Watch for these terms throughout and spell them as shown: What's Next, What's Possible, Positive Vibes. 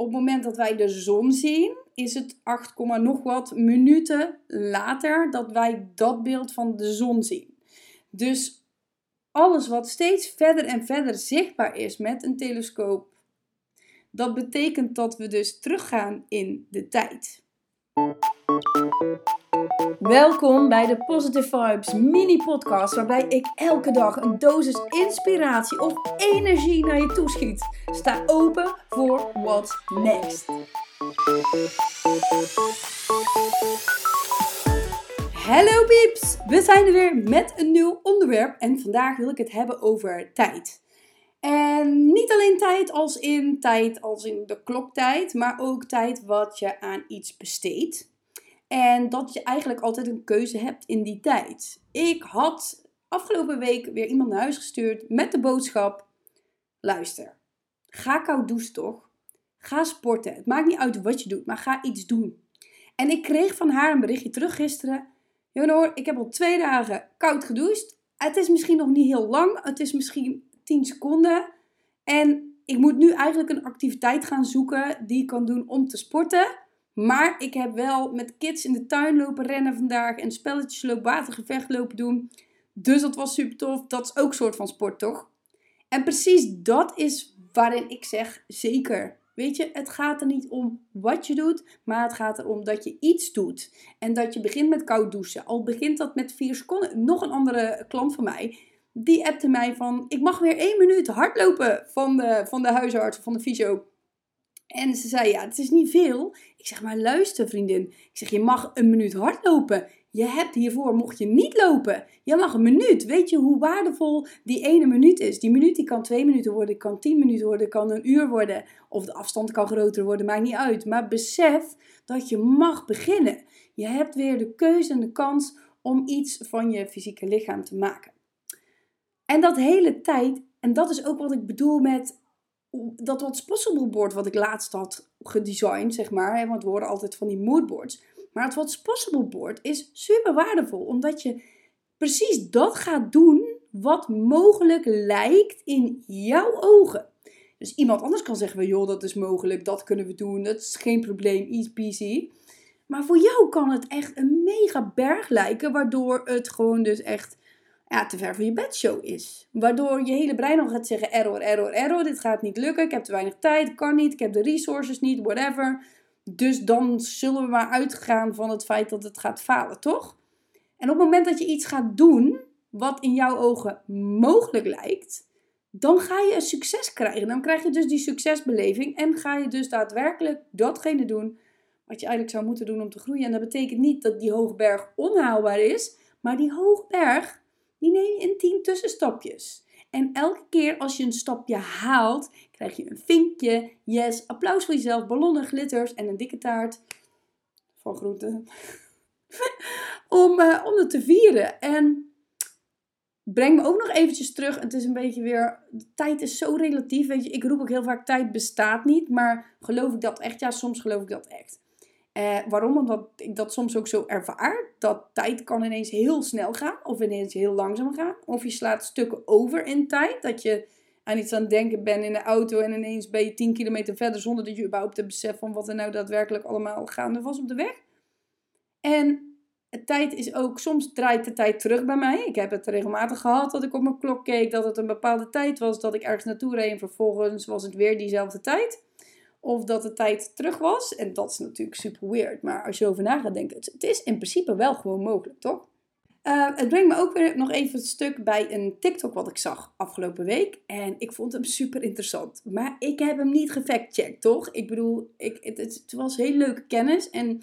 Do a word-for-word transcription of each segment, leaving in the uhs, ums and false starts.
op het moment dat wij de zon zien, is het acht, nog wat minuten later dat wij dat beeld van de zon zien. Dus alles wat steeds verder en verder zichtbaar is met een telescoop, dat betekent dat we dus teruggaan in de tijd. Welkom bij de Positive Vibes mini-podcast, waarbij ik elke dag een dosis inspiratie of energie naar je toeschiet. Sta open voor What's Next. Hallo pieps, we zijn er weer met een nieuw onderwerp en vandaag wil ik het hebben over tijd. En niet alleen tijd als in tijd als in de kloktijd, maar ook tijd wat je aan iets besteedt. En dat je eigenlijk altijd een keuze hebt in die tijd. Ik had afgelopen week weer iemand naar huis gestuurd met de boodschap: luister, ga koud douchen toch? Ga sporten. Het maakt niet uit wat je doet, maar ga iets doen. En ik kreeg van haar een berichtje terug gisteren. Jonor, ik heb al twee dagen koud gedoucht. Het is misschien nog niet heel lang. Het is misschien tien seconden. En ik moet nu eigenlijk een activiteit gaan zoeken die ik kan doen om te sporten. Maar ik heb wel met kids in de tuin lopen rennen vandaag. En spelletjes lopen, watergevecht lopen doen. Dus dat was super tof. Dat is ook een soort van sport, toch? En precies dat is waarin ik zeg zeker. Weet je, het gaat er niet om wat je doet, maar het gaat erom dat je iets doet. En dat je begint met koud douchen. Al begint dat met vier seconden. Nog een andere klant van mij, die appte mij van: ik mag weer één minuut hardlopen van de, van de huisarts of van de fysio. En ze zei, ja, het is niet veel. Ik zeg, maar luister vriendin. Ik zeg, je mag een minuut hardlopen. Je hebt hiervoor, mocht je niet lopen, je mag een minuut. Weet je hoe waardevol die ene minuut is? Die minuut die kan twee minuten worden, kan tien minuten worden, kan een uur worden. Of de afstand kan groter worden, maakt niet uit. Maar besef dat je mag beginnen. Je hebt weer de keuze en de kans om iets van je fysieke lichaam te maken. En dat hele tijd, en dat is ook wat ik bedoel met dat What's Possible board wat ik laatst had gedesigned, zeg maar. Want we horen altijd van die moodboards. Maar het What's Possible board is super waardevol. Omdat je precies dat gaat doen wat mogelijk lijkt in jouw ogen. Dus iemand anders kan zeggen, joh, dat is mogelijk, dat kunnen we doen, dat is geen probleem, easy peasy. Maar voor jou kan het echt een mega berg lijken, waardoor het gewoon dus echt ja, te ver van je bedshow is. Waardoor je hele brein al gaat zeggen, error, error, error, dit gaat niet lukken, ik heb te weinig tijd, kan niet, ik heb de resources niet, whatever. Dus dan zullen we maar uitgaan van het feit dat het gaat falen, toch? En op het moment dat je iets gaat doen wat in jouw ogen mogelijk lijkt, dan ga je een succes krijgen. Dan krijg je dus die succesbeleving en ga je dus daadwerkelijk datgene doen wat je eigenlijk zou moeten doen om te groeien. En dat betekent niet dat die hoogberg onhaalbaar is, maar die hoogberg, die neem je in tien tussenstapjes. En elke keer als je een stapje haalt, krijg je een vinkje, yes, applaus voor jezelf, ballonnen, glitters en een dikke taart van groeten. om, uh, om het te vieren. En breng me ook nog eventjes terug, het is een beetje weer, de tijd is zo relatief, weet je, ik roep ook heel vaak tijd bestaat niet, maar geloof ik dat echt? Ja, soms geloof ik dat echt. Uh, waarom? Omdat ik dat soms ook zo ervaar. Dat tijd kan ineens heel snel gaan. Of ineens heel langzaam gaan. Of je slaat stukken over in tijd. Dat je aan iets aan het denken bent in de auto. En ineens ben je tien kilometer verder. Zonder dat je überhaupt het besef van wat er nou daadwerkelijk allemaal gaande was op de weg. En tijd is ook, soms draait de tijd terug bij mij. Ik heb het regelmatig gehad dat ik op mijn klok keek. Dat het een bepaalde tijd was. Dat ik ergens naartoe reed. En vervolgens was het weer diezelfde tijd. Of dat de tijd terug was. En dat is natuurlijk super weird. Maar als je over na gaat denken. Het is in principe wel gewoon mogelijk, toch? Uh, het brengt me ook weer nog even het stuk bij een TikTok wat ik zag afgelopen week. En ik vond hem super interessant. Maar ik heb hem niet gefactcheckt, toch? Ik bedoel, ik, het, het was heel leuke kennis. En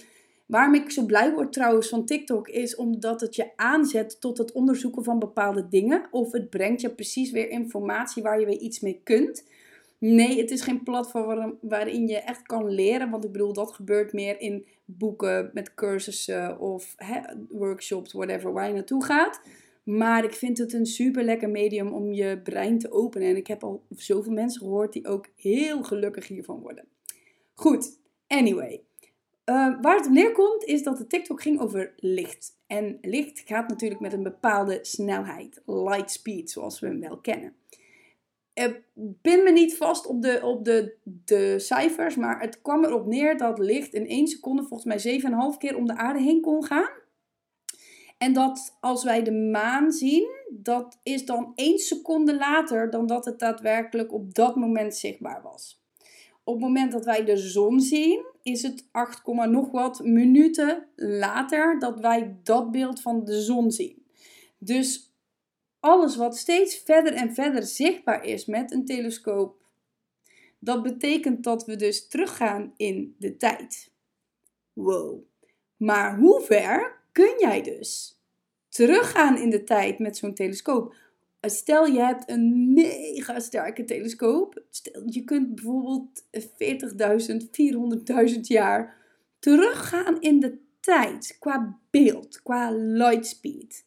waarom ik zo blij word trouwens van TikTok is omdat het je aanzet tot het onderzoeken van bepaalde dingen. Of het brengt je precies weer informatie waar je weer iets mee kunt. Nee, het is geen platform waarin je echt kan leren. Want ik bedoel, dat gebeurt meer in boeken met cursussen of he, workshops, whatever, waar je naartoe gaat. Maar ik vind het een super lekker medium om je brein te openen. En ik heb al zoveel mensen gehoord die ook heel gelukkig hiervan worden. Goed, anyway. Uh, waar het neerkomt is dat de TikTok ging over licht. En licht gaat natuurlijk met een bepaalde snelheid. Light speed, zoals we hem wel kennen. pin me niet vast op, de, op de, de cijfers, maar het kwam erop neer dat licht in één seconde volgens mij zeven komma vijf keer om de aarde heen kon gaan. En dat als wij de maan zien, dat is dan één seconde later dan dat het daadwerkelijk op dat moment zichtbaar was. Op het moment dat wij de zon zien, is het acht, nog wat minuten later dat wij dat beeld van de zon zien. Dus alles wat steeds verder en verder zichtbaar is met een telescoop, dat betekent dat we dus teruggaan in de tijd. Wow. Maar hoe ver kun jij dus teruggaan in de tijd met zo'n telescoop? Stel je hebt een mega sterke telescoop. Stel, je kunt bijvoorbeeld veertigduizend, vierhonderdduizend jaar teruggaan in de tijd. Qua beeld, qua lightspeed.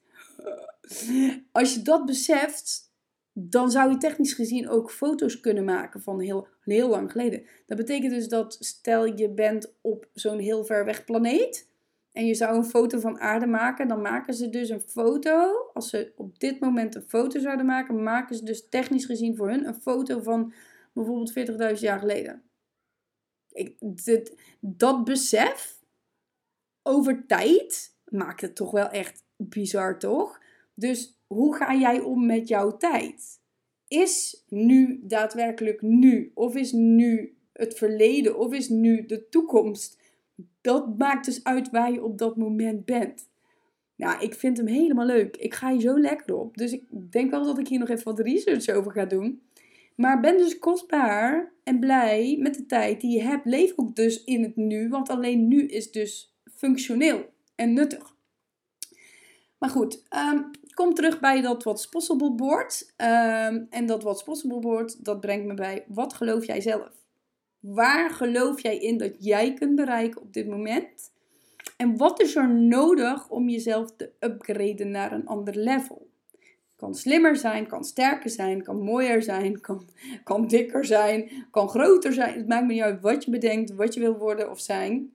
Als je dat beseft, dan zou je technisch gezien ook foto's kunnen maken van heel, heel lang geleden. Dat betekent dus dat stel je bent op zo'n heel ver weg planeet. En je zou een foto van aarde maken, dan maken ze dus een foto. Als ze op dit moment een foto zouden maken, maken ze dus technisch gezien voor hun een foto van bijvoorbeeld veertigduizend jaar geleden. Ik, dit, dat besef over tijd maakt het toch wel echt bizar, toch? Dus hoe ga jij om met jouw tijd? Is nu daadwerkelijk nu? Of is nu het verleden? Of is nu de toekomst? Dat maakt dus uit waar je op dat moment bent. Nou, ik vind hem helemaal leuk. Ik ga hier zo lekker op. Dus ik denk wel dat ik hier nog even wat research over ga doen. Maar ben dus kostbaar en blij met de tijd die je hebt. Leef ook dus in het nu. Want alleen nu is dus functioneel en nuttig. Maar goed, um, kom terug bij dat What's Possible board. Um, en dat What's Possible board, dat brengt me bij, wat geloof jij zelf? Waar geloof jij in dat jij kunt bereiken op dit moment? En wat is er nodig om jezelf te upgraden naar een ander level? Kan slimmer zijn, kan sterker zijn, kan mooier zijn, kan, kan dikker zijn, kan groter zijn. Het maakt me niet uit wat je bedenkt, wat je wil worden of zijn.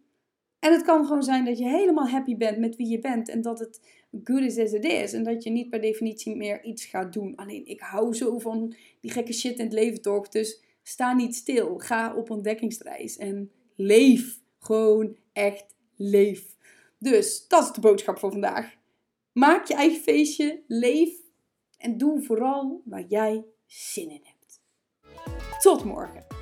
En het kan gewoon zijn dat je helemaal happy bent met wie je bent. En dat het good is as it is. En dat je niet per definitie meer iets gaat doen. Alleen ik hou zo van die gekke shit in het leven toch. Dus sta niet stil. Ga op ontdekkingsreis. En leef. Gewoon echt leef. Dus dat is de boodschap voor vandaag. Maak je eigen feestje. Leef. En doe vooral waar jij zin in hebt. Tot morgen.